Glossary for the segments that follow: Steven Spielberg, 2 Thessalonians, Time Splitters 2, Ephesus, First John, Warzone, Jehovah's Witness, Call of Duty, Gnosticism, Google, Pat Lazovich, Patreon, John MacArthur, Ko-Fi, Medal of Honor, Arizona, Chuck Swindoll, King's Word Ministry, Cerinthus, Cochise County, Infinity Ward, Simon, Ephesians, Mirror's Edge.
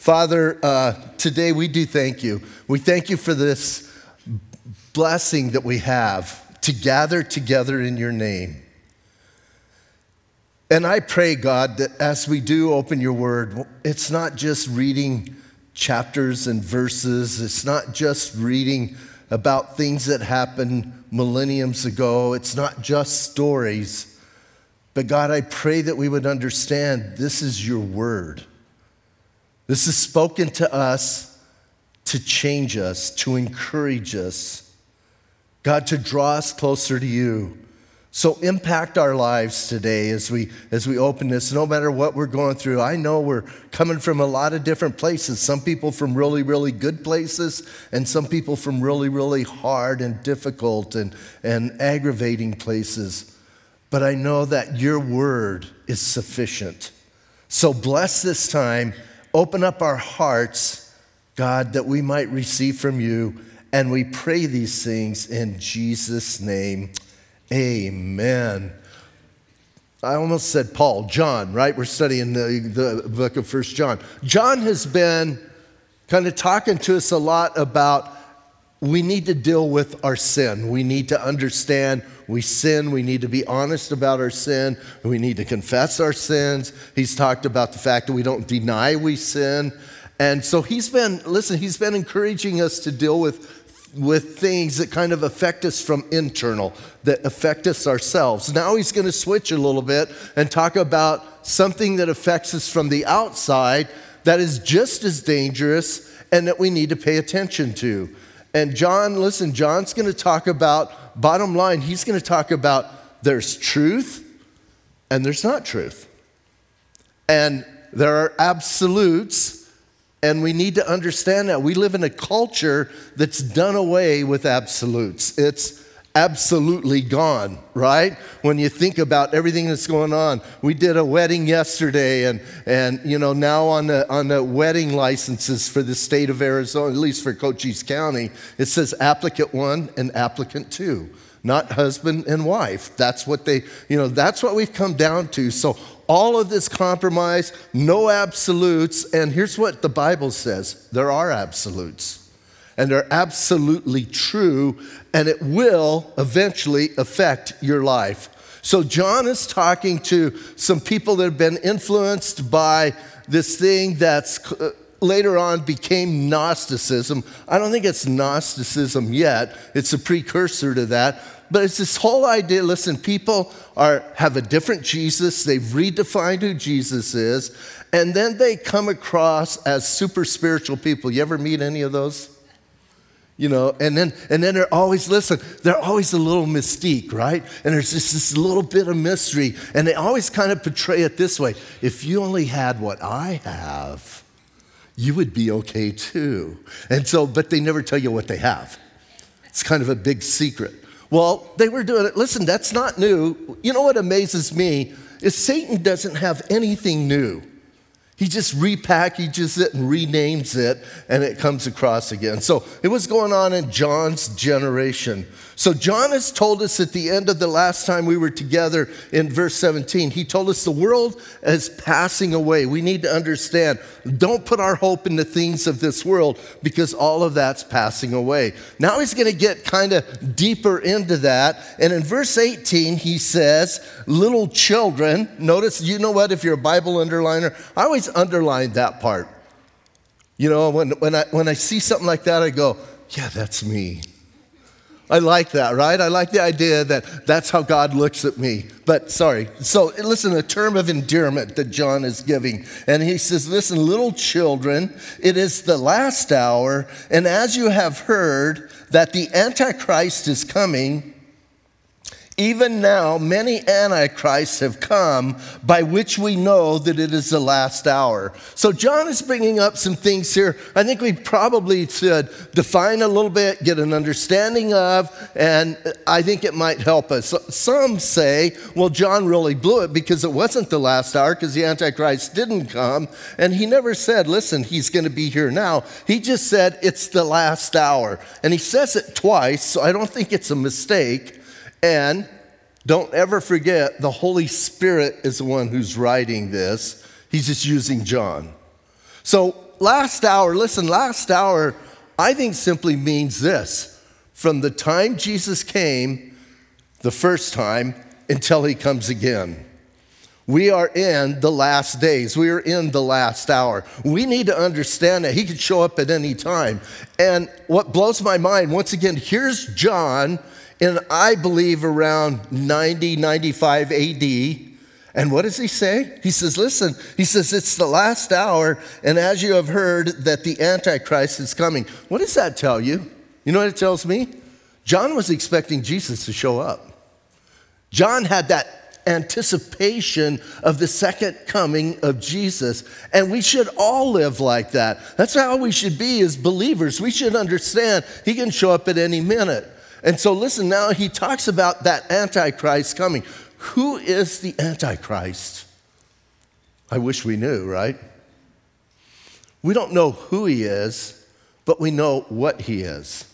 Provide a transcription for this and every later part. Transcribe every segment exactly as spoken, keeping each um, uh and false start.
Father, uh, today we do thank you. We thank you for this blessing that we have to gather together in your name. And I pray, God, that as we do open your word, it's not just reading chapters and verses. It's not just reading about things that happened millenniums ago. It's not just stories. But God, I pray that we would understand this is your word. This is spoken to us to change us, to encourage us. God, to draw us closer to you. So impact our lives today as we as we open this, no matter what we're going through. I know we're coming from a lot of different places, some people from really, really good places, and some people from really, really hard and difficult and, and aggravating places. But I know that your word is sufficient. So bless this time, open up our hearts, God, that we might receive from you, and we pray these things in Jesus' name. Amen. I almost said Paul, John, right? We're studying the, the book of First John. John has been kind of talking to us a lot about we need to deal with our sin. We need to understand we sin. We need to be honest about our sin. We need to confess our sins. He's talked about the fact that we don't deny we sin. And so he's been, listen, he's been encouraging us to deal with with things that kind of affect us from internal, that affect us ourselves. Now he's going to switch a little bit and talk about something that affects us from the outside that is just as dangerous and that we need to pay attention to. And John, listen, John's going to talk about, bottom line, he's going to talk about there's truth and there's not truth. And there are absolutes. And we need to understand that. We live in a culture that's done away with absolutes. It's absolutely gone, right? When you think about everything that's going on. We did a wedding yesterday, and, and you know, now on the, on the wedding licenses for the state of Arizona, at least for Cochise County, it says applicant one and applicant two, not husband and wife. That's what they, you know, that's what we've come down to. So all of this compromise, no absolutes, and here's what the Bible says. There are absolutes, and they're absolutely true, and it will eventually affect your life. So John is talking to some people that have been influenced by this thing that's uh, later on became Gnosticism. I don't think it's Gnosticism yet. It's a precursor to that. But it's this whole idea, listen, people are have a different Jesus. They've redefined who Jesus is. And then they come across as super spiritual people. You ever meet any of those? You know, and then and then they're always, listen, they're always a little mystique, right? And there's just this little bit of mystery. And they always kind of portray it this way. If you only had what I have, you would be okay too. And so, but they never tell you what they have. It's kind of a big secret. Well, they were doing it. Listen, that's not new. You know what amazes me is Satan doesn't have anything new. He just repackages it and renames it, and it comes across again. So it was going on in John's generation. So John has told us at the end of the last time we were together in verse seventeen, he told us the world is passing away. We need to understand, don't put our hope in the things of this world because all of that's passing away. Now he's going to get kind of deeper into that. And in verse eighteen, he says, little children, notice, you know what, if you're a Bible underliner, I always underlined that part. You know, when when I when I see something like that, I go, yeah, that's me. I like that, right? I like the idea that that's how God looks at me. But sorry. So listen, a term of endearment that John is giving. And he says, listen, little children, it is the last hour. And as you have heard that the Antichrist is coming, even now, many antichrists have come, by which we know that it is the last hour. So John is bringing up some things here I think we probably should define a little bit, get an understanding of, and I think it might help us. Some say, well, John really blew it because it wasn't the last hour because the Antichrist didn't come. And he never said, listen, he's going to be here now. He just said, it's the last hour. And he says it twice, so I don't think it's a mistake. And don't ever forget, the Holy Spirit is the one who's writing this. He's just using John. So last hour, listen, last hour, I think simply means this. From the time Jesus came the first time until he comes again. We are in the last days. We are in the last hour. We need to understand that he could show up at any time. And what blows my mind, once again, here's John in, I believe, around ninety, ninety-five A D. And what does he say? He says, listen, he says, it's the last hour, and as you have heard that the Antichrist is coming. What does that tell you? You know what it tells me? John was expecting Jesus to show up. John had that anticipation of the second coming of Jesus, and we should all live like that. That's how we should be as believers. We should understand he can show up at any minute. And so listen, now he talks about that Antichrist coming. Who is the Antichrist? I wish we knew, right? We don't know who he is, but we know what he is.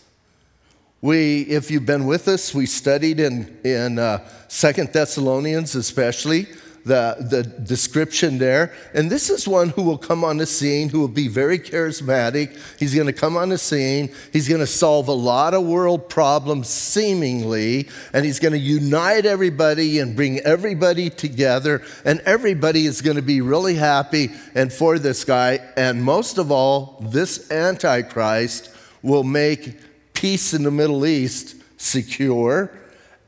We, if you've been with us, we studied in, in uh, Second Thessalonians especially, the, the description there. And this is one who will come on the scene, who will be very charismatic. He's going to come on the scene. He's going to solve a lot of world problems seemingly. And he's going to unite everybody and bring everybody together. And everybody is going to be really happy and for this guy. And most of all, this Antichrist will make peace in the Middle East secure,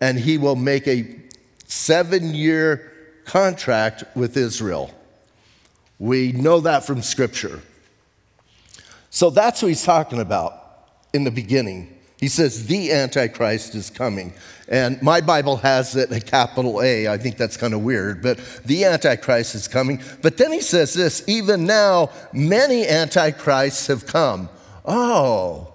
and he will make a seven-year contract with Israel. We know that from Scripture. So that's what he's talking about in the beginning. He says, the Antichrist is coming. And my Bible has it a capital A. I think that's kind of weird, but the Antichrist is coming. But then he says this, even now, many Antichrists have come. Oh,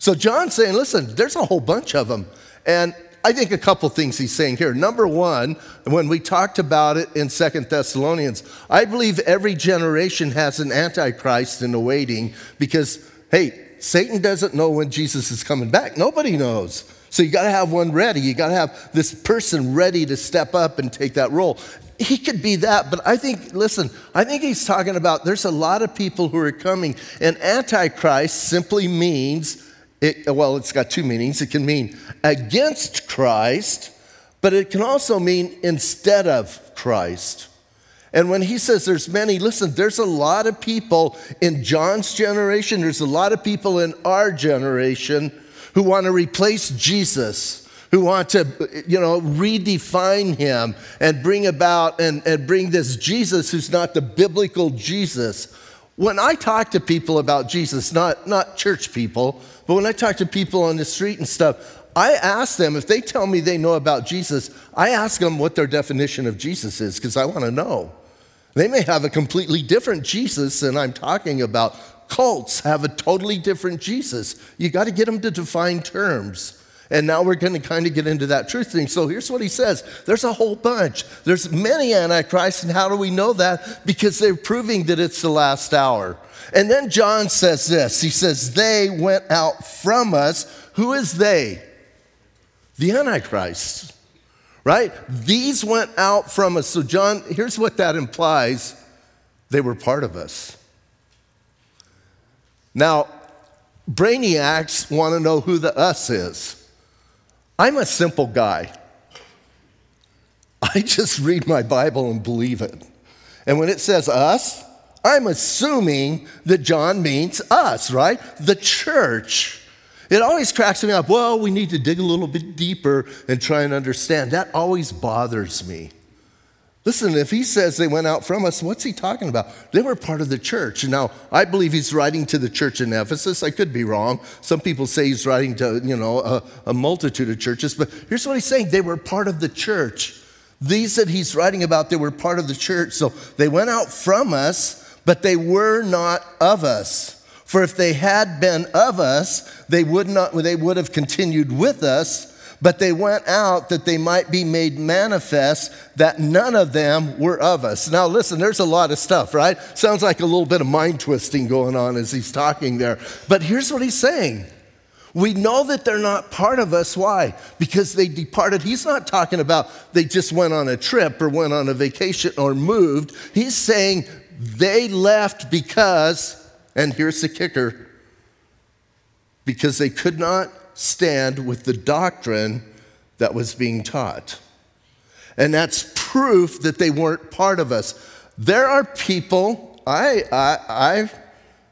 so John's saying, listen, there's a whole bunch of them. And I think a couple things he's saying here. Number one, when we talked about it in Second Thessalonians, I believe every generation has an Antichrist in the waiting because, hey, Satan doesn't know when Jesus is coming back. Nobody knows. So you got to have one ready. You got to have this person ready to step up and take that role. He could be that, but I think, listen, I think he's talking about there's a lot of people who are coming. And Antichrist simply means... It, well, it's got two meanings. It can mean against Christ, but it can also mean instead of Christ. And when he says there's many, listen, there's a lot of people in John's generation, there's a lot of people in our generation who want to replace Jesus, who want to, you know, redefine him and bring about and, and bring this Jesus who's not the biblical Jesus. When I talk to people about Jesus, not, not church people, but when I talk to people on the street and stuff, I ask them, if they tell me they know about Jesus, I ask them what their definition of Jesus is, because I want to know. They may have a completely different Jesus than I'm talking about. Cults have a totally different Jesus. You got to get them to define terms. And now we're going to kind of get into that truth thing. So here's what he says. There's a whole bunch. There's many antichrists, and how do we know that? Because they're proving that it's the last hour. And then John says this. He says, they went out from us. Who is they? The Antichrist, right? These went out from us. So John, here's what that implies. They were part of us. Now, brainiacs want to know who the us is. I'm a simple guy. I just read my Bible and believe it. And when it says us, I'm assuming that John means us, right? The church. It always cracks me up. Well, we need to dig a little bit deeper and try and understand. That always bothers me. Listen, if he says they went out from us, what's he talking about? They were part of the church. Now, I believe he's writing to the church in Ephesus. I could be wrong. Some people say he's writing to, you know, a, a multitude of churches. But here's what he's saying. They were part of the church. These that he's writing about, they were part of the church. So they went out from us, but they were not of us. For if they had been of us, they would not, they would have continued with us. But they went out that they might be made manifest that none of them were of us. Now listen, there's a lot of stuff, right? Sounds like a little bit of mind twisting going on as he's talking there. But here's what he's saying. We know that they're not part of us. Why? Because they departed. He's not talking about they just went on a trip or went on a vacation or moved. He's saying they left because, And here's the kicker. Because they could not stand with the doctrine that was being taught. And that's proof that they weren't part of us. There are people, I, I, I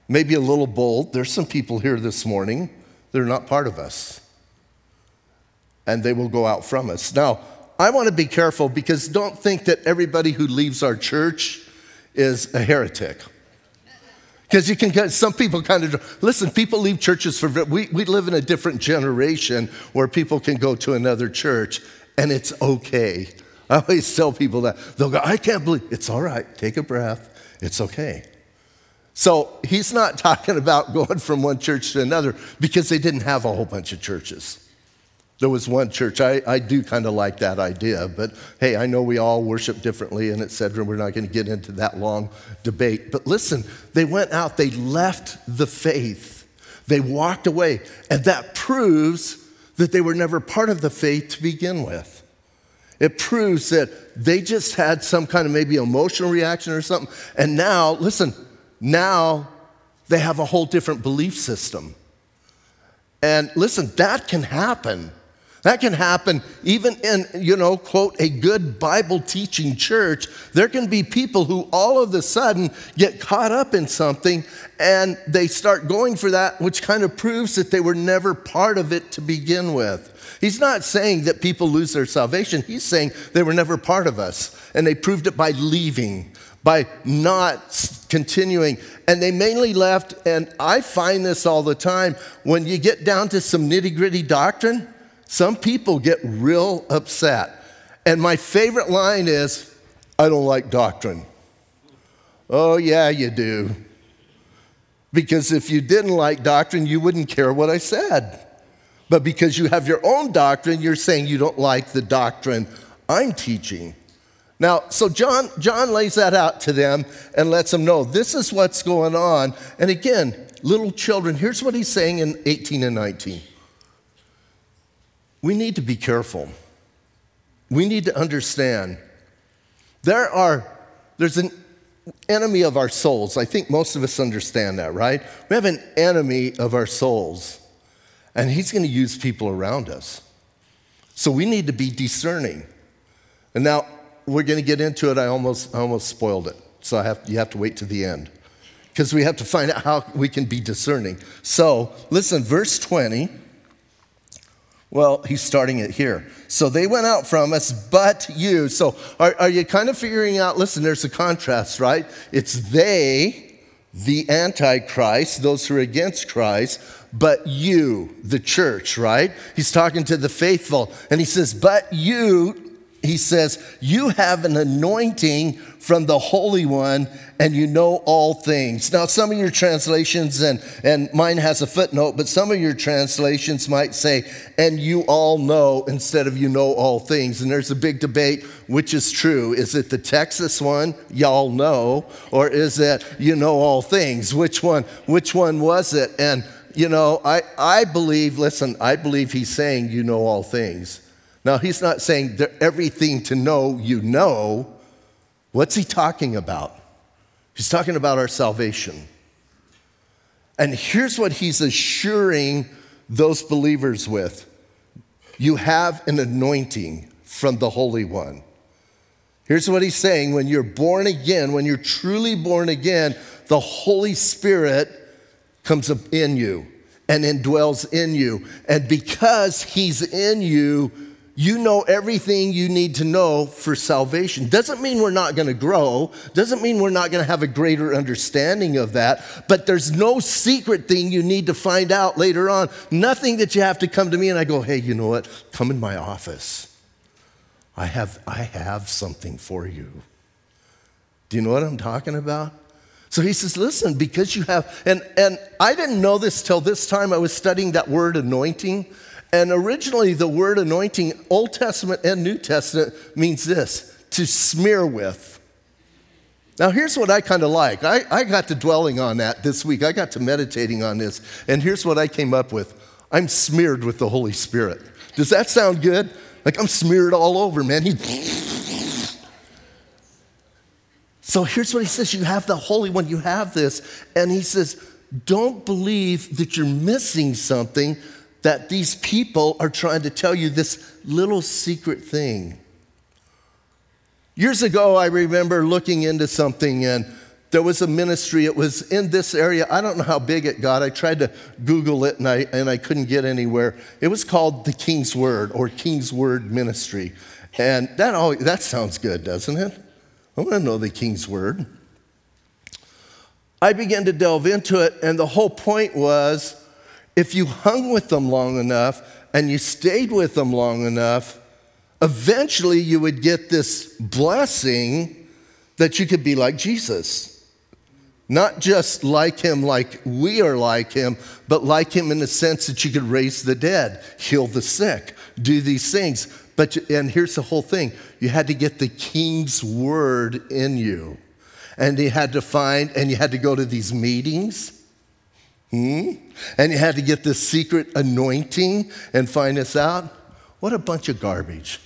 may be a little bold, there's some people here this morning that are not part of us. And they will go out from us. Now, I want to be careful because don't think that everybody who leaves our church is a heretic. Because you can, some people kind of, listen, people leave churches for, we, we live in a different generation where people can go to another church and it's okay. I always tell people that. They'll go, I can't believe, it's all right, take a breath, it's okay. So he's not talking about going from one church to another because they didn't have a whole bunch of churches. There was one church. I, I do kind of like that idea, but hey, I know we all worship differently and et cetera. We're not going to get into that long debate. But listen, they went out. They left the faith. They walked away. And that proves that they were never part of the faith to begin with. It proves that they just had some kind of maybe emotional reaction or something. And now, listen, now they have a whole different belief system. And listen, that can happen. That can happen even in, you know, quote, a good Bible teaching church. There can be people who all of a sudden get caught up in something and they start going for that, which kind of proves that they were never part of it to begin with. He's not saying that people lose their salvation. He's saying they were never part of us. And they proved it by leaving, by not continuing. And they mainly left, and I find this all the time, when you get down to some nitty-gritty doctrine, some people get real upset. And my favorite line is, I don't like doctrine. Oh, yeah, you do. Because if you didn't like doctrine, you wouldn't care what I said. But because you have your own doctrine, you're saying you don't like the doctrine I'm teaching. Now, so John, John lays that out to them and lets them know this is what's going on. And again, little children, here's what he's saying in eighteen and nineteen. We need to be careful. We need to understand. There are, there's an enemy of our souls. I think most of us understand that, right? We have an enemy of our souls, and he's going to use people around us. So we need to be discerning. And now, we're going to get into it. I almost, I almost spoiled it. So I have, you have to wait to the end because we have to find out how we can be discerning. So listen, verse twenty. Well, he's starting it here. So they went out from us, but you. So are, are you kind of figuring out, listen, there's a contrast, right? It's they, the Antichrist, those who are against Christ, but you, the church, right? He's talking to the faithful and he says, but you, he says, you have an anointing from the Holy One and you know all things. Now, some of your translations, and, and mine has a footnote, but some of your translations might say, and you all know instead of you know all things. And there's a big debate, which is true. Is it the Texas one, y'all know, or is it you know all things? Which one, which one was it? And, you know, I, I believe, listen, I believe he's saying you know all things. Now, he's not saying everything to know you know. What's he talking about? He's talking about our salvation. And here's what he's assuring those believers with. You have an anointing from the Holy One. Here's what he's saying. When you're born again, when you're truly born again, the Holy Spirit comes in you and indwells in you. And because he's in you, you know everything you need to know for salvation. Doesn't mean we're not going to grow. Doesn't mean we're not going to have a greater understanding of that. But there's no secret thing you need to find out later on. Nothing that you have to come to me and I go, hey, you know what? Come in my office. I have, I have something for you. Do you know what I'm talking about? So he says, listen, because you have, and, and I didn't know this till this time. I was studying that word anointing. And originally, the word anointing, Old Testament and New Testament, means this, to smear with. Now, here's what I kind of like. I, I got to dwelling on that this week. I got to meditating on this. And here's what I came up with. I'm smeared with the Holy Spirit. Does that sound good? Like, I'm smeared all over, man. He... So here's what he says. You have the Holy One. You have this. And he says, don't believe that you're missing something, that these people are trying to tell you this little secret thing. Years ago, I remember looking into something, and there was a ministry. It was in this area. I don't know how big it got. I tried to Google it, and I, and I couldn't get anywhere. It was called the King's Word or King's Word Ministry. And that always, that sounds good, doesn't it? I want to know the King's Word. I began to delve into it, and the whole point was, if you hung with them long enough and you stayed with them long enough, eventually you would get this blessing that you could be like Jesus. Not just like him, like we are like him, but like him in the sense that you could raise the dead, heal the sick, do these things. But, and here's the whole thing, you had to get the King's Word in you. And you had to find, and you had to go to these meetings. Hmm? And you had to get this secret anointing and find this out. What a bunch of garbage.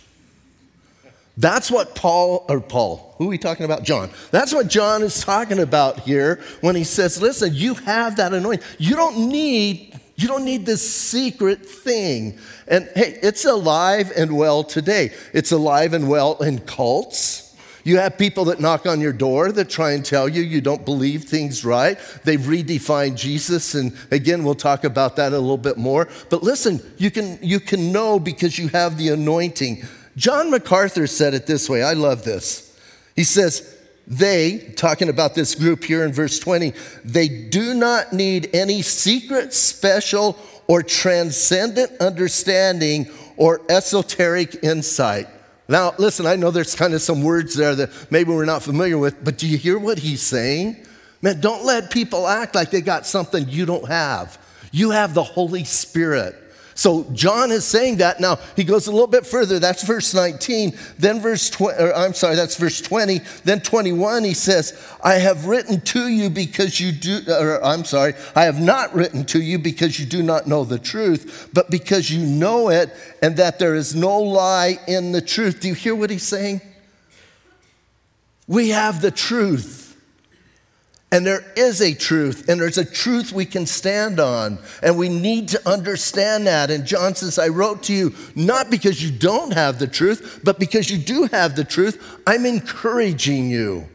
That's what Paul, or Paul, who are we talking about? John. That's what John is talking about here when he says, listen, you have that anointing. You don't need, you don't need this secret thing. And hey, it's alive and well today. It's alive and well in cults. You have people that knock on your door that try and tell you you don't believe things right. They've redefined Jesus, and again, we'll talk about that a little bit more. But listen, you can, you can know because you have the anointing. John MacArthur said it this way. I love this. He says, they, talking about this group here in verse twenty, they do not need any secret, special, or transcendent understanding or esoteric insight. Now, listen, I know there's kind of some words there that maybe we're not familiar with, but do you hear what he's saying? Man, don't let people act like they got something you don't have. You have the Holy Spirit. So John is saying that. Now, he goes a little bit further. That's verse nineteen. Then verse twenty, or I'm sorry, that's verse twenty. Then twenty-one, he says, I have written to you because you do, or I'm sorry, I have not written to you because you do not know the truth, but because you know it, and that there is no lie in the truth. Do you hear what he's saying? We have the truth, and there is a truth, and there's a truth we can stand on, and we need to understand that. And John says, I wrote to you not because you don't have the truth, but because you do have the truth. I'm encouraging you.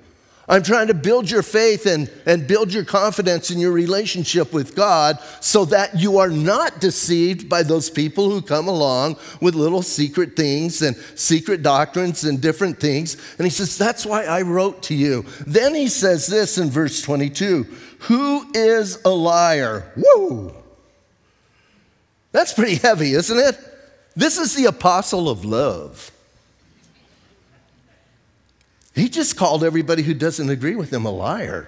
I'm trying to build your faith and, and build your confidence in your relationship with God so that you are not deceived by those people who come along with little secret things and secret doctrines and different things. And he says, that's why I wrote to you. Then he says this in verse twenty-two, who is a liar? Woo! That's pretty heavy, isn't it? This is the apostle of love. He just called everybody who doesn't agree with him a liar.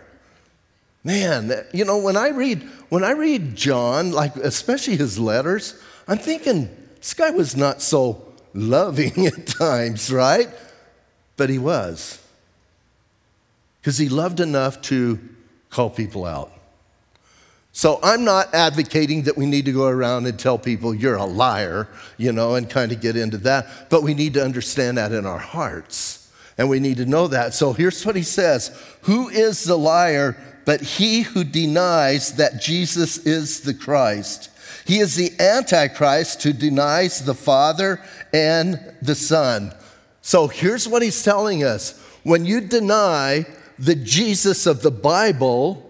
Man, you know, when I read when I read John, like especially his letters, I'm thinking this guy was not so loving at times, right? But he was. Because he loved enough to call people out. So I'm not advocating that we need to go around and tell people you're a liar, you know, and kind of get into that. But we need to understand that in our hearts. And we need to know that. So here's what he says. Who is the liar but he who denies that Jesus is the Christ? He is the Antichrist who denies the Father and the Son. So here's what he's telling us. When you deny the Jesus of the Bible,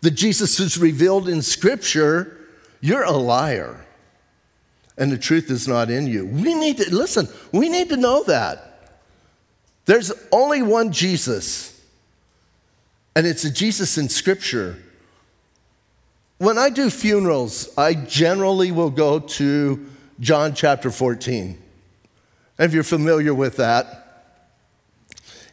the Jesus who's revealed in Scripture, you're a liar. And the truth is not in you. We need to, listen, we need to know that. There's only one Jesus, and it's a Jesus in Scripture. When I do funerals, I generally will go to John chapter fourteen. If you're familiar with that,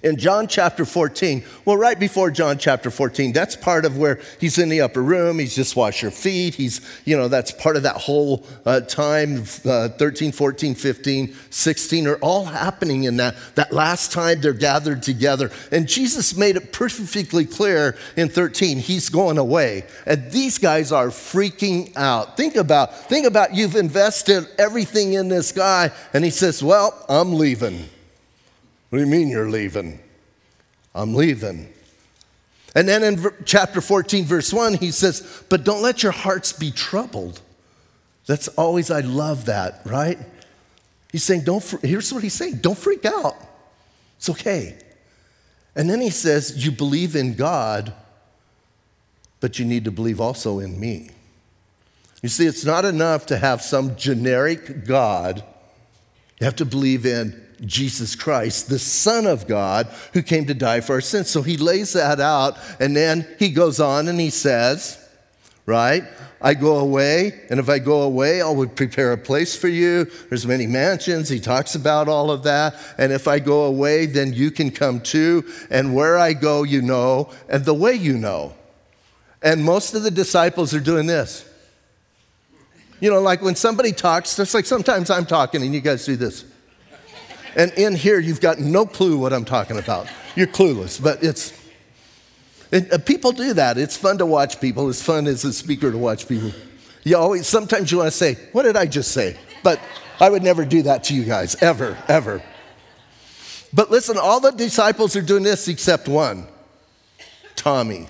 in John chapter fourteen, well, right before John chapter fourteen, that's part of where he's in the upper room. He's just washed your feet. He's, you know, that's part of that whole uh, time, uh, thirteen, fourteen, fifteen, sixteen are all happening in that, that last time they're gathered together. And Jesus made it perfectly clear in thirteen, he's going away. And these guys are freaking out. Think about, think about you've invested everything in this guy. And he says, well, I'm leaving. What do you mean you're leaving? I'm leaving. And then in chapter fourteen, verse one, he says, but don't let your hearts be troubled. That's always, I love that, right? He's saying, don't, here's what he's saying, don't freak out. It's okay. And then he says, you believe in God, but you need to believe also in me. You see, it's not enough to have some generic God. You have to believe in Jesus Christ, the Son of God, who came to die for our sins. So he lays that out, and then he goes on and he says, right, I go away, and if I go away, I will prepare a place for you. There's many mansions. He talks about all of that. And if I go away, then you can come too. And where I go, you know, and the way you know. And most of the disciples are doing this. You know, like when somebody talks, just like sometimes I'm talking and you guys do this. And in here, you've got no clue what I'm talking about. You're clueless, but it's, it, uh, people do that. It's fun to watch people. It's fun as a speaker to watch people. You always, sometimes you want to say, what did I just say? But I would never do that to you guys, ever, ever. But listen, all the disciples are doing this except one, Tommy.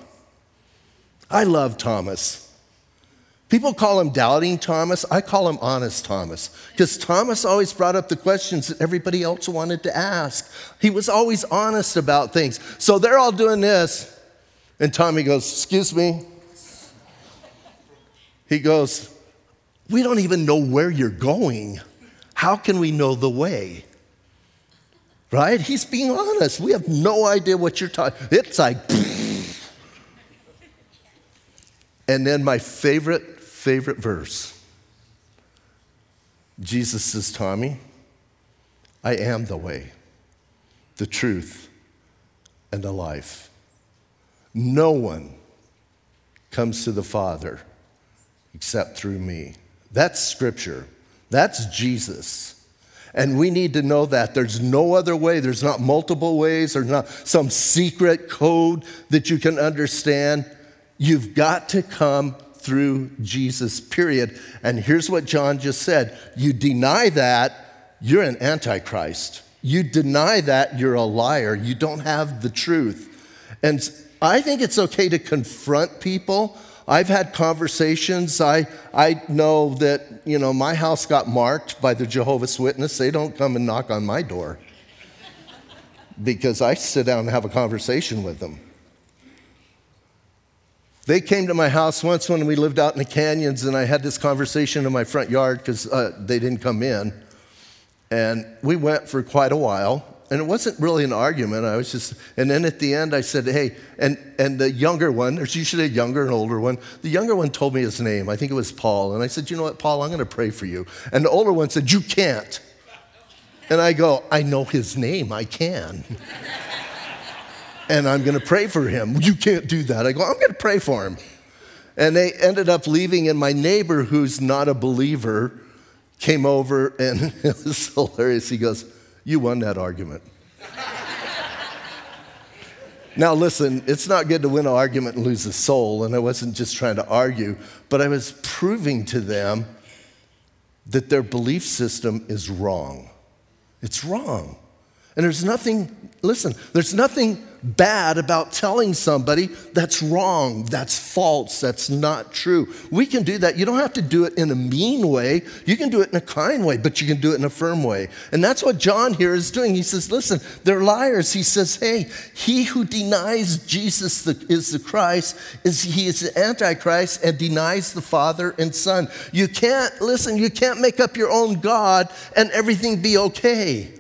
I love Thomas. People call him Doubting Thomas. I call him Honest Thomas, because Thomas always brought up the questions that everybody else wanted to ask. He was always honest about things. So they're all doing this, and Tommy goes, excuse me. He goes, we don't even know where you're going. How can we know the way? Right? He's being honest. We have no idea what you're talking. It's like, and then my favorite, favorite verse. Jesus says, Tommy, I am the way, the truth, and the life. No one comes to the Father except through me. That's Scripture. That's Jesus. And we need to know that. There's no other way. There's not multiple ways. There's not some secret code that you can understand. You've got to come through Jesus, period. And here's what John just said. You deny that, you're an antichrist. You deny that, you're a liar. You don't have the truth. And I think it's okay to confront people. I've had conversations. I, I know that, you know, my house got marked by the Jehovah's Witness. They don't come and knock on my door because I sit down and have a conversation with them. They came to my house once when we lived out in the canyons, and I had this conversation in my front yard because uh, they didn't come in. And we went for quite a while, and it wasn't really an argument. I was just, and then at the end I said, hey, and, and the younger one, there's usually a younger and older one. The younger one told me his name. I think it was Paul. And I said, you know what, Paul, I'm going to pray for you. And the older one said, you can't. And I go, I know his name. I can. And I'm going to pray for him. You can't do that. I go, I'm going to pray for him. And they ended up leaving, and my neighbor, who's not a believer, came over, and it was hilarious. He goes, you won that argument. Now, listen, it's not good to win an argument and lose a soul, and I wasn't just trying to argue, but I was proving to them that their belief system is wrong. It's wrong. And there's nothing, listen, there's nothing bad about telling somebody that's wrong, that's false, that's not true. We can do that. You don't have to do it in a mean way. You can do it in a kind way, but you can do it in a firm way. And that's what John here is doing. He says, listen, they're liars. He says, hey, he who denies Jesus is the Christ, is he is the Antichrist and denies the Father and Son. You can't, listen, you can't make up your own God and everything be okay.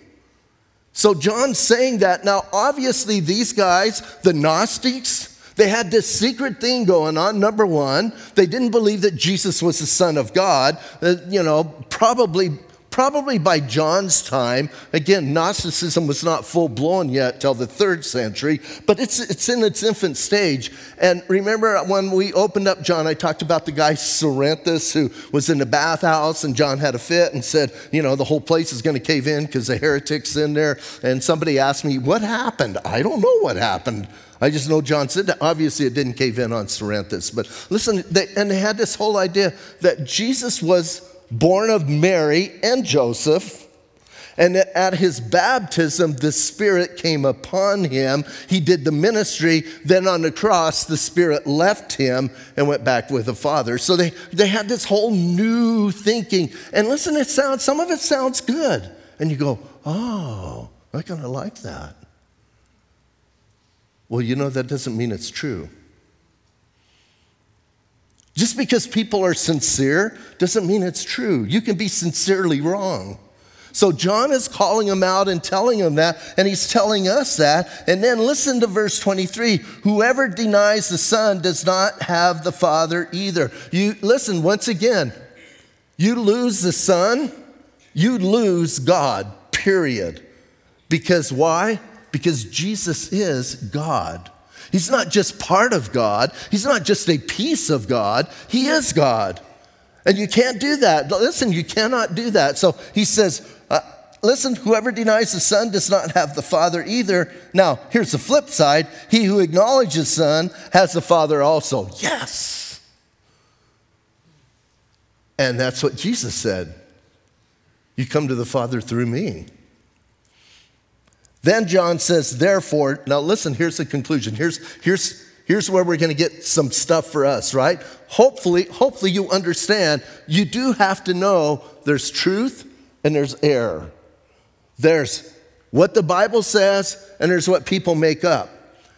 So John's saying that. Now, obviously, these guys, the Gnostics, they had this secret thing going on. Number one, they didn't believe that Jesus was the Son of God. Uh, you know, probably, probably by John's time. Again, Gnosticism was not full-blown yet till the third century, but it's, it's in its infant stage. And remember when we opened up John, I talked about the guy Cerinthus who was in the bathhouse, and John had a fit and said, you know, the whole place is going to cave in because the heretic's in there. And somebody asked me, what happened? I don't know what happened. I just know John said that. Obviously, it didn't cave in on Cerinthus. But listen, they, and they had this whole idea that Jesus was born of Mary and Joseph, And at his baptism, the Spirit came upon him. He did the ministry. Then on the cross, the Spirit left him and went back with the Father. So they, they had this whole new thinking. And listen, it sounds, some of it sounds good. And you go, oh, I kind of like that. Well, you know, that doesn't mean it's true. Just because people are sincere doesn't mean it's true. You can be sincerely wrong. So John is calling him out and telling him that, and he's telling us that. And then listen to verse twenty-three. Whoever denies the Son does not have the Father either. You listen, once again, you lose the Son, you lose God, period. Because why? Because Jesus is God. He's not just part of God. He's not just a piece of God. He is God. And you can't do that. Listen, you cannot do that. So he says, uh, listen, whoever denies the Son does not have the Father either. Now, here's the flip side. He who acknowledges the Son has the Father also. Yes. And that's what Jesus said. You come to the Father through me. Then John says, therefore, now listen, here's the conclusion. Here's, here's, here's where we're going to get some stuff for us, right? Hopefully, hopefully you understand, you do have to know there's truth and there's error. There's what the Bible says and there's what people make up.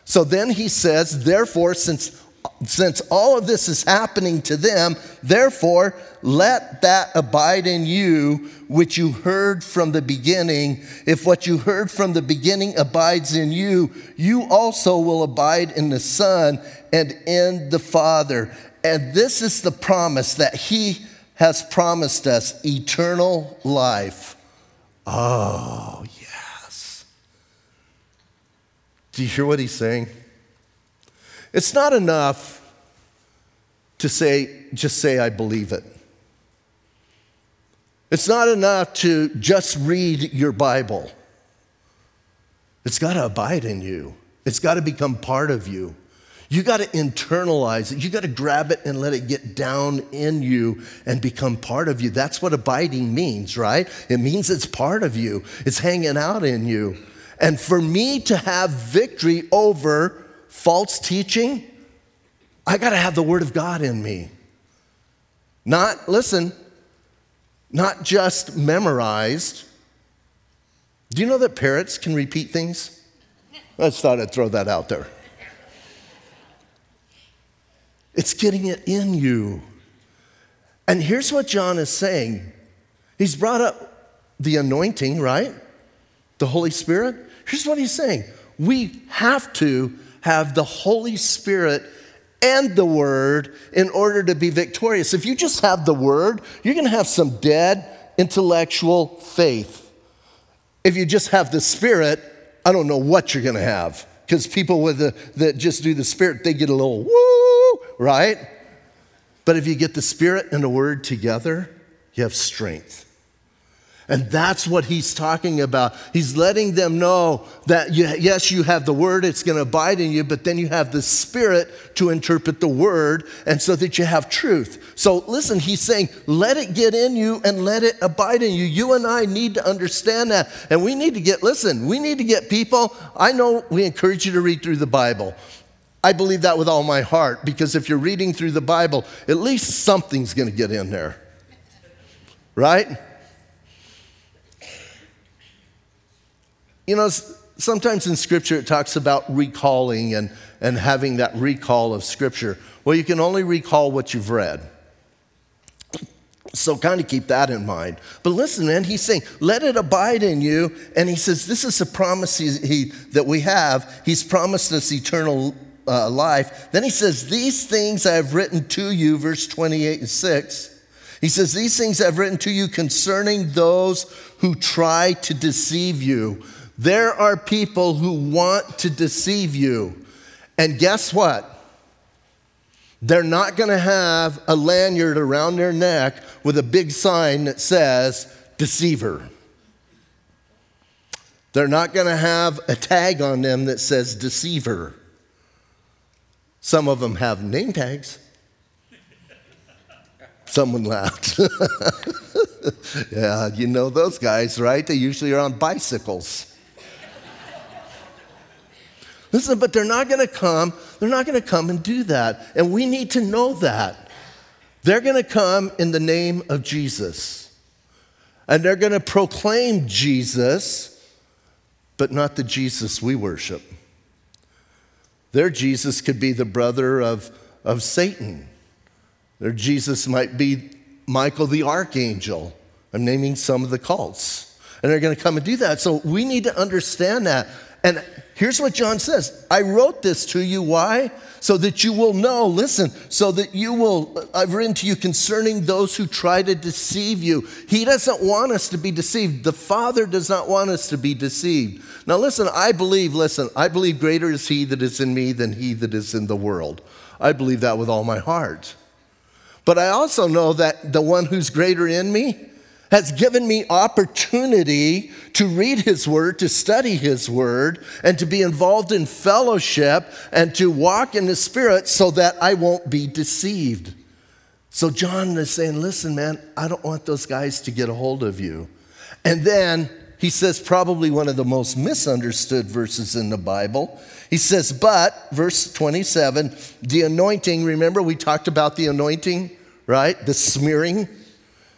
So then he says, therefore, since, since all of this is happening to them, therefore, let that abide in you which you heard from the beginning. If what you heard from the beginning abides in you, you also will abide in the Son and in the Father. And this is the promise that he has promised us, eternal life. Oh, yes. Do you hear what he's saying? It's not enough to say, just say, I believe it. It's not enough to just read your Bible. It's got to abide in you. It's got to become part of you. You got to internalize it. You got to grab it and let it get down in you and become part of you. That's what abiding means, right? It means it's part of you. It's hanging out in you. And for me to have victory over false teaching, I got to have the Word of God in me. Not, listen, not just memorized. Do you know that parrots can repeat things? I just thought I'd throw that out there. It's getting it in you. And here's what John is saying. He's brought up the anointing, right? The Holy Spirit. Here's what he's saying. We have to have the Holy Spirit and the Word in order to be victorious. If you just have the Word, you're going to have some dead intellectual faith. If you just have the Spirit, I don't know what you're going to have. Because people with the, that just do the Spirit, they get a little woo, right? But if you get the Spirit and the Word together, you have strength. And that's what he's talking about. He's letting them know that, you, yes, you have the Word, it's going to abide in you, but then you have the Spirit to interpret the Word, and so that you have truth. So listen, he's saying, let it get in you and let it abide in you. You and I need to understand that. And we need to get, listen, we need to get people, I know we encourage you to read through the Bible. I believe that with all my heart, because if you're reading through the Bible, at least something's going to get in there, right? You know, sometimes in Scripture it talks about recalling and, and having that recall of Scripture. Well, you can only recall what you've read. So kind of keep that in mind. But listen, man, he's saying, let it abide in you. And he says, this is a promise he, he, that we have. He's promised us eternal uh, life. Then he says, these things I have written to you, verse twenty-eight and six. He says, these things I have written to you concerning those who try to deceive you. There are people who want to deceive you. And guess what? They're not going to have a lanyard around their neck with a big sign that says, deceiver. They're not going to have a tag on them that says, deceiver. Some of them have name tags. Someone laughed. Yeah, you know those guys, right? They usually are on bicycles. Listen, but they're not going to come. They're not going to come and do that. And we need to know that. They're going to come in the name of Jesus. And they're going to proclaim Jesus, but not the Jesus we worship. Their Jesus could be the brother of, of Satan. Their Jesus might be Michael the Archangel. I'm naming some of the cults. And they're going to come and do that. So we need to understand that. And here's what John says. I wrote this to you. Why? So that you will know. Listen. So that you will. I've written to you concerning those who try to deceive you. He doesn't want us to be deceived. The Father does not want us to be deceived. Now listen. I believe. Listen. I believe greater is he that is in me than he that is in the world. I believe that with all my heart. But I also know that the one who's greater in me has given me opportunity to read his word, to study his word, and to be involved in fellowship and to walk in the Spirit so that I won't be deceived. So John is saying, listen, man, I don't want those guys to get a hold of you. And then he says probably one of the most misunderstood verses in the Bible. He says, but, verse twenty-seven, the anointing, remember we talked about the anointing, right? The smearing.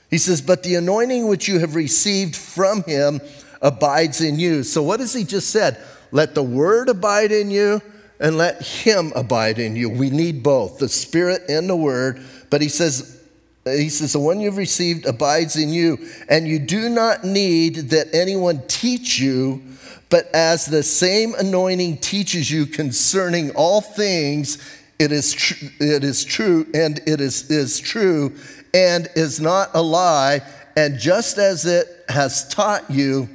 He says, but the anointing which you have received from him abides in you. So what has he just said? Let the word abide in you and let him abide in you. We need both, the Spirit and the word. But he says, he says, the one you've received abides in you, and you do not need that anyone teach you, but as the same anointing teaches you concerning all things, it is tr- it is true, and it is, is true, and is not a lie, and just as it has taught you,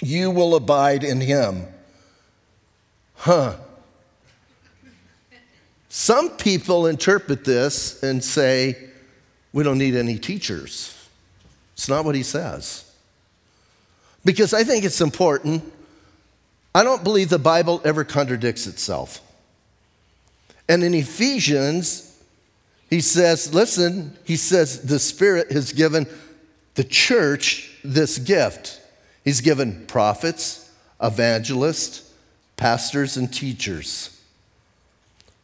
you will abide in him. Huh. Some people interpret this and say, we don't need any teachers. It's not what he says. Because I think it's important. I don't believe the Bible ever contradicts itself. And in Ephesians, he says, listen, he says the Spirit has given the church this gift. He's given prophets, evangelists, pastors, and teachers.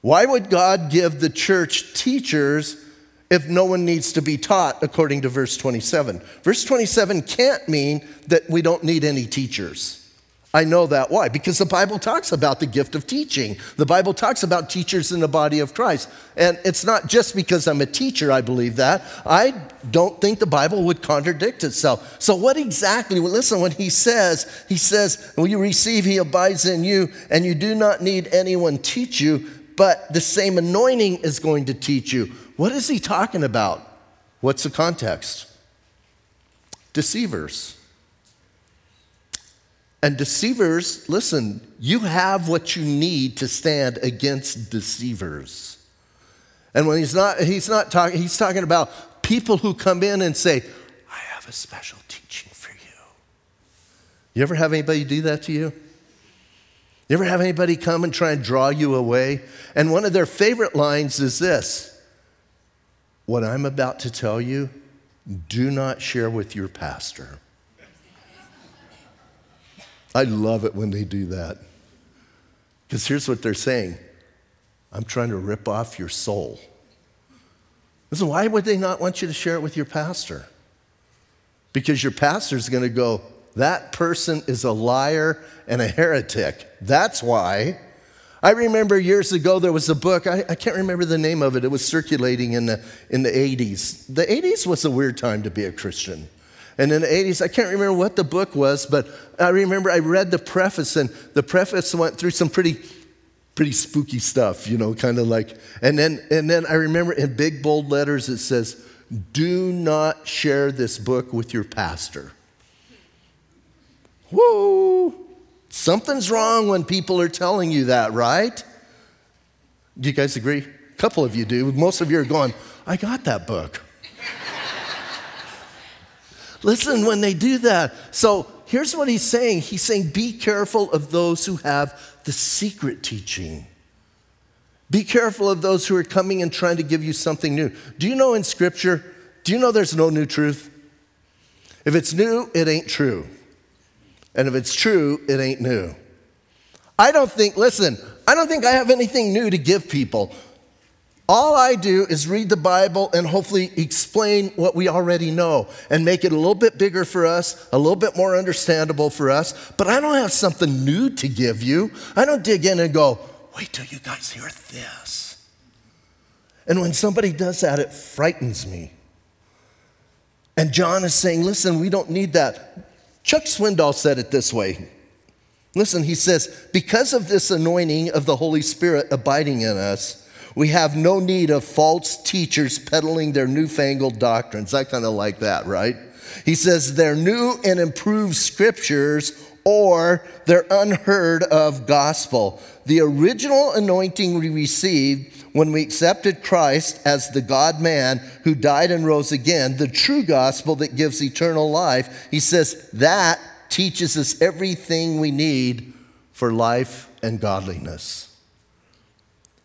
Why would God give the church teachers if no one needs to be taught, according to verse twenty-seven? Verse twenty-seven can't mean that we don't need any teachers. I know that. Why? Because the Bible talks about the gift of teaching. The Bible talks about teachers in the body of Christ. And it's not just because I'm a teacher, I believe that. I don't think the Bible would contradict itself. So what exactly, well, listen, when he says, he says, when you receive, he abides in you, and you do not need anyone teach you, but the same anointing is going to teach you. What is he talking about? What's the context? Deceivers. And deceivers, listen, you have what you need to stand against deceivers. And when he's not, he's not talking, he's talking about people who come in and say, I have a special teaching for you. You ever have anybody do that to you? You ever have anybody come and try and draw you away? And one of their favorite lines is this: what I'm about to tell you, do not share with your pastor. I love it when they do that. Because here's what they're saying. I'm trying to rip off your soul. Listen, why would they not want you to share it with your pastor? Because your pastor's going to go, that person is a liar and a heretic. That's why. I remember years ago there was a book, I, I can't remember the name of it. It was circulating in the, in the eighties. The eighties was a weird time to be a Christian. And in the eighties, I can't remember what the book was, but I remember I read the preface, and the preface went through some pretty, pretty spooky stuff, you know, kind of like, and then and then I remember in big bold letters it says, do not share this book with your pastor. Whoa! Something's wrong when people are telling you that, right? Do you guys agree? A couple of you do. Most of you are going, I got that book. Listen, when they do that. So here's what he's saying. He's saying, be careful of those who have the secret teaching. Be careful of those who are coming and trying to give you something new. Do you know in Scripture, do you know there's no new truth? If it's new, it ain't true. And if it's true, it ain't new. I don't think, listen, I don't think I have anything new to give people. All I do is read the Bible and hopefully explain what we already know and make it a little bit bigger for us, a little bit more understandable for us. But I don't have something new to give you. I don't dig in and go, wait till you guys hear this. And when somebody does that, it frightens me. And John is saying, listen, we don't need that. Chuck Swindoll said it this way. Listen, he says, because of this anointing of the Holy Spirit abiding in us, we have no need of false teachers peddling their newfangled doctrines. I kind of like that, right? He says their new and improved scriptures or their unheard of gospel. The original anointing we received when we accepted Christ as the God-man who died and rose again, the true gospel that gives eternal life, he says that teaches us everything we need for life and godliness.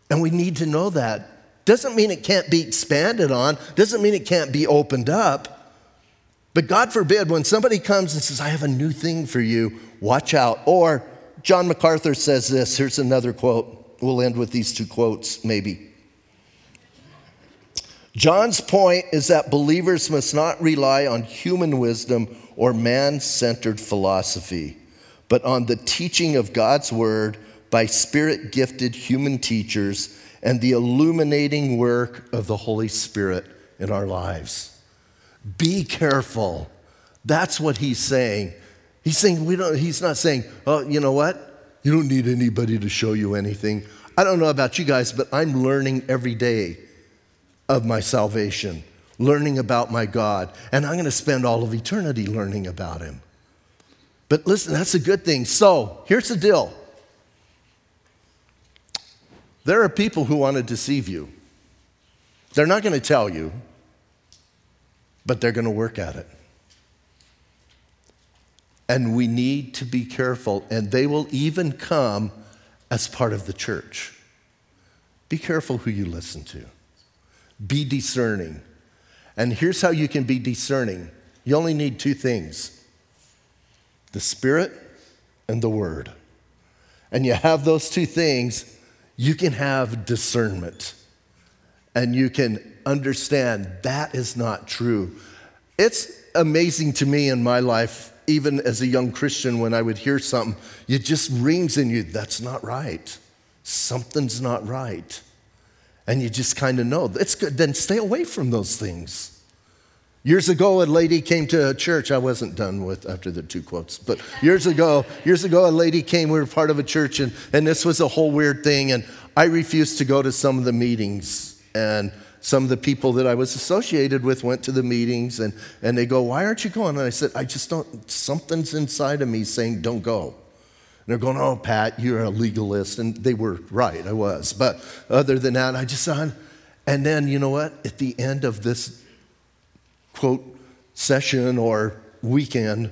And we need to know that. Doesn't mean it can't be expanded on. Doesn't mean it can't be opened up. But God forbid when somebody comes and says, I have a new thing for you, watch out. Or John MacArthur says this. Here's another quote. We'll end with these two quotes, maybe. John's point is that believers must not rely on human wisdom or man-centered philosophy, but on the teaching of God's word by Spirit-gifted human teachers and the illuminating work of the Holy Spirit in our lives. Be careful. That's what he's saying. He's saying we don't. He's not saying, oh, you know what? You don't need anybody to show you anything. I don't know about you guys, but I'm learning every day of my salvation, learning about my God, and I'm going to spend all of eternity learning about him. But listen, that's a good thing. So here's the deal. There are people who want to deceive you. They're not going to tell you, but they're going to work at it. And we need to be careful, and they will even come as part of the church. Be careful who you listen to. Be discerning. And here's how you can be discerning. You only need two things: the Spirit and the Word. And you have those two things, you can have discernment, and you can understand that is not true. It's amazing to me in my life, even as a young Christian, when I would hear something, it just rings in you, that's not right. Something's not right. And you just kind of know, it's good, then stay away from those things. Years ago, a lady came to a church. I wasn't done with after the two quotes, but years ago, years ago, a lady came. We were part of a church, and, and this was a whole weird thing, and I refused to go to some of the meetings, and some of the people that I was associated with went to the meetings, and, and they go, why aren't you going? And I said, I just don't, something's inside of me saying don't go. And they're going, oh, Pat, you're a legalist, and they were right, I was, but other than that, I just, and then, you know what, at the end of this quote, session or weekend,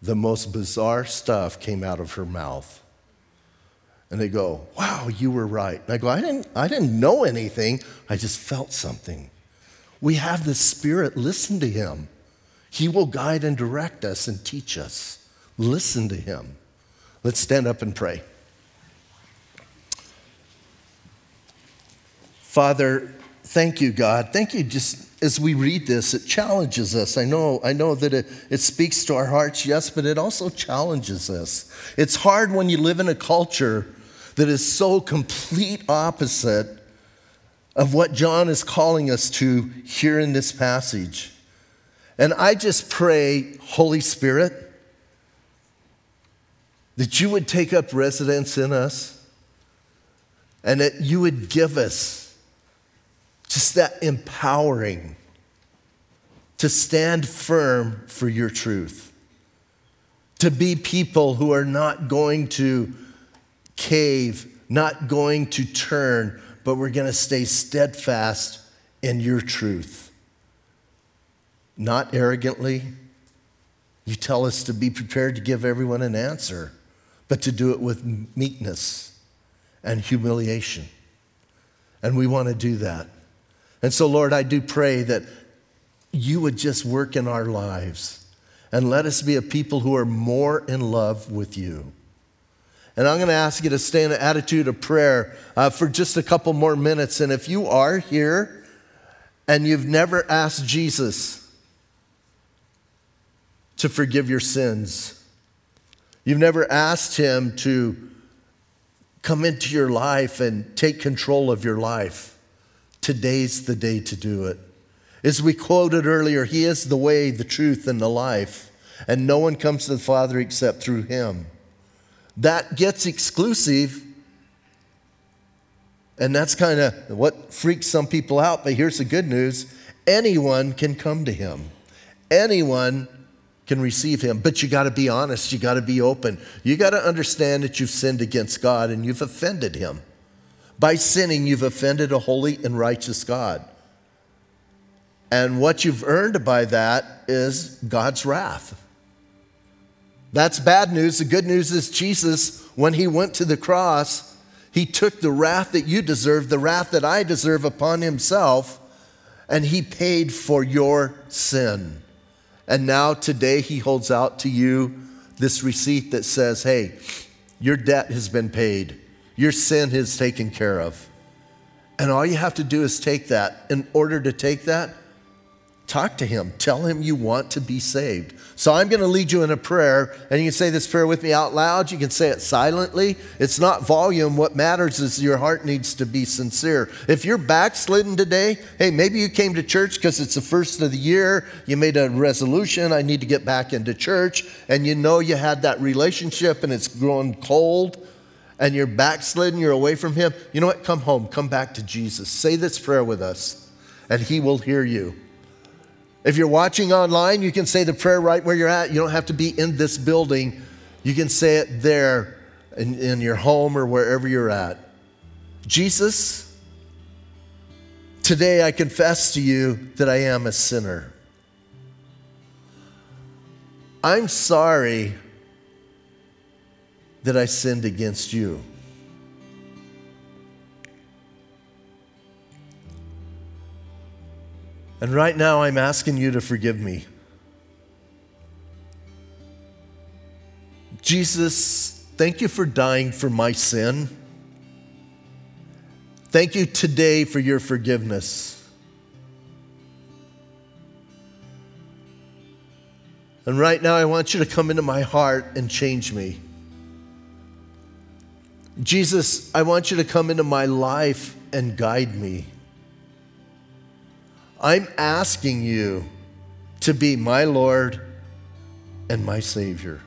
the most bizarre stuff came out of her mouth. And they go, wow, you were right. And I go, I didn't, I didn't know anything. I just felt something. We have the Spirit. Listen to him. He will guide and direct us and teach us. Listen to him. Let's stand up and pray. Father, thank you, God. Thank you. Just as we read this, it challenges us. I know, I know that it, it speaks to our hearts, yes, but it also challenges us. It's hard when you live in a culture that is so complete opposite of what John is calling us to here in this passage. And I just pray, Holy Spirit, that you would take up residence in us and that you would give us just that empowering to stand firm for your truth, to be people who are not going to cave, not going to turn, but we're going to stay steadfast in your truth. Not arrogantly. You tell us to be prepared to give everyone an answer, but to do it with meekness and humiliation. And we want to do that. And so, Lord, I do pray that you would just work in our lives and let us be a people who are more in love with you. And I'm going to ask you to stay in an attitude of prayer uh, for just a couple more minutes. And if you are here and you've never asked Jesus to forgive your sins, you've never asked him to come into your life and take control of your life, today's the day to do it. As we quoted earlier, he is the way, the truth, and the life. And no one comes to the Father except through him. That gets exclusive, and that's kind of what freaks some people out, but here's the good news. Anyone can come to him. Anyone can receive him, but you got to be honest. You got to be open. You got to understand that you've sinned against God and you've offended him. By sinning, you've offended a holy and righteous God. And what you've earned by that is God's wrath. That's bad news. The good news is Jesus, when he went to the cross, he took the wrath that you deserve, the wrath that I deserve upon himself, and he paid for your sin. And now today he holds out to you this receipt that says, hey, your debt has been paid. Your sin is taken care of. And all you have to do is take that. In order to take that, talk to him. Tell him you want to be saved. So I'm going to lead you in a prayer, and you can say this prayer with me out loud. You can say it silently. It's not volume. What matters is your heart needs to be sincere. If you're backslidden today, hey, maybe you came to church because it's the first of the year. You made a resolution, I need to get back into church, and you know you had that relationship and it's grown cold, and you're backslidden, you're away from him. You know what? Come home. Come back to Jesus. Say this prayer with us, and he will hear you. If you're watching online, you can say the prayer right where you're at. You don't have to be in this building. You can say it there in, in your home or wherever you're at. Jesus, today I confess to you that I am a sinner. I'm sorry that I sinned against you. And right now, I'm asking you to forgive me. Jesus, thank you for dying for my sin. Thank you today for your forgiveness. And right now, I want you to come into my heart and change me. Jesus, I want you to come into my life and guide me. I'm asking you to be my Lord and my Savior.